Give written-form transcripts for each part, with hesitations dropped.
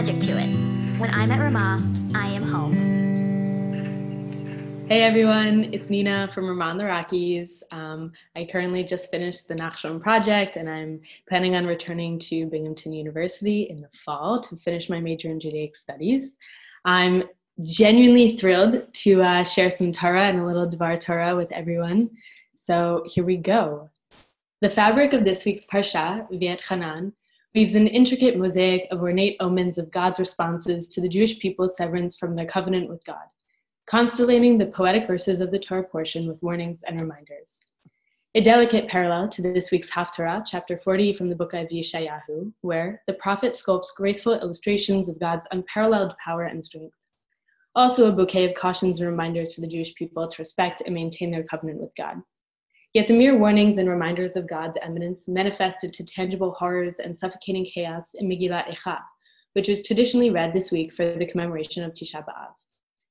magic to it. When I'm at Ramah, I am home. Hey everyone, it's Nina from Ramah in the Rockies. I currently just finished the Nachshon project and I'm planning on returning to Binghamton University in the fall to finish my major in Judaic studies. I'm genuinely thrilled to share some Torah and a little Dvar Torah with everyone. So here we go. The fabric of this week's Parsha, Va'etchanan, weaves an intricate mosaic of ornate omens of God's responses to the Jewish people's severance from their covenant with God, constellating the poetic verses of the Torah portion with warnings and reminders. A delicate parallel to this week's Haftarah, chapter 40 from the book of Yeshayahu, where the prophet sculpts graceful illustrations of God's unparalleled power and strength. Also a bouquet of cautions and reminders for the Jewish people to respect and maintain their covenant with God. Yet the mere warnings and reminders of God's eminence manifested to tangible horrors and suffocating chaos in Megillah Echa, which was traditionally read this week for the commemoration of Tisha B'Av.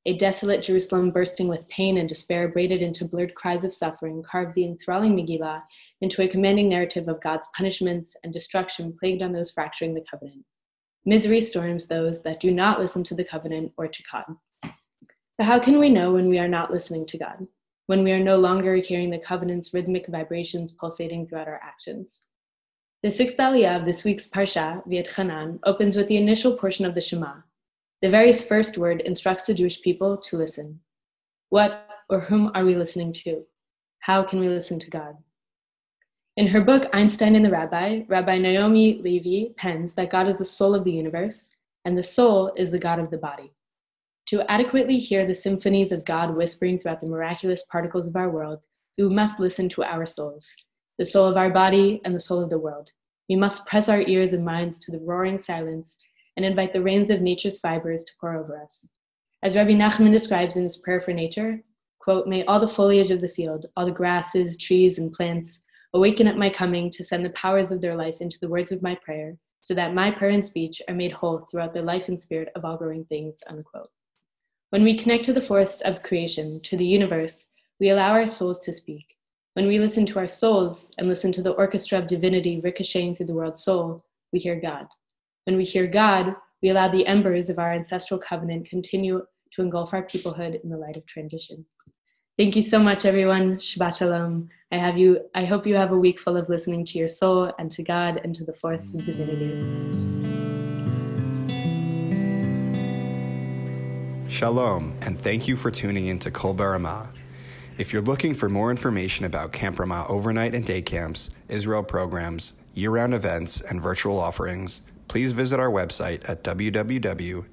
A desolate Jerusalem bursting with pain and despair braided into blurred cries of suffering carved the enthralling Megillah into a commanding narrative of God's punishments and destruction plagued on those fracturing the covenant. Misery storms those that do not listen to the covenant or to God. But how can we know when we are not listening to God? When we are no longer hearing the covenant's rhythmic vibrations pulsating throughout our actions. The sixth aliyah of this week's Parsha, Va'etchanan, opens with the initial portion of the Shema. The very first word instructs the Jewish people to listen. What or whom are we listening to? How can we listen to God? In her book, Einstein and the Rabbi, Rabbi Naomi Levy pens that God is the soul of the universe, and the soul is the God of the body. To adequately hear the symphonies of God whispering throughout the miraculous particles of our world, we must listen to our souls, the soul of our body and the soul of the world. We must press our ears and minds to the roaring silence and invite the rains of nature's fibers to pour over us. As Rabbi Nachman describes in his prayer for nature, quote, "May all the foliage of the field, all the grasses, trees, and plants awaken at my coming to send the powers of their life into the words of my prayer, so that my prayer and speech are made whole throughout the life and spirit of all growing things," unquote. When we connect to the forests of creation, to the universe, we allow our souls to speak. When we listen to our souls and listen to the orchestra of divinity ricocheting through the world's soul, we hear God. When we hear God, we allow the embers of our ancestral covenant continue to engulf our peoplehood in the light of transition. Thank you so much, everyone. Shabbat shalom. I hope you have a week full of listening to your soul and to God and to the forests of divinity. Shalom, and thank you for tuning in to Kol Barama. If you're looking for more information about Camp Ramah overnight and day camps, Israel programs, year-round events, and virtual offerings, please visit our website at www.campramah.org.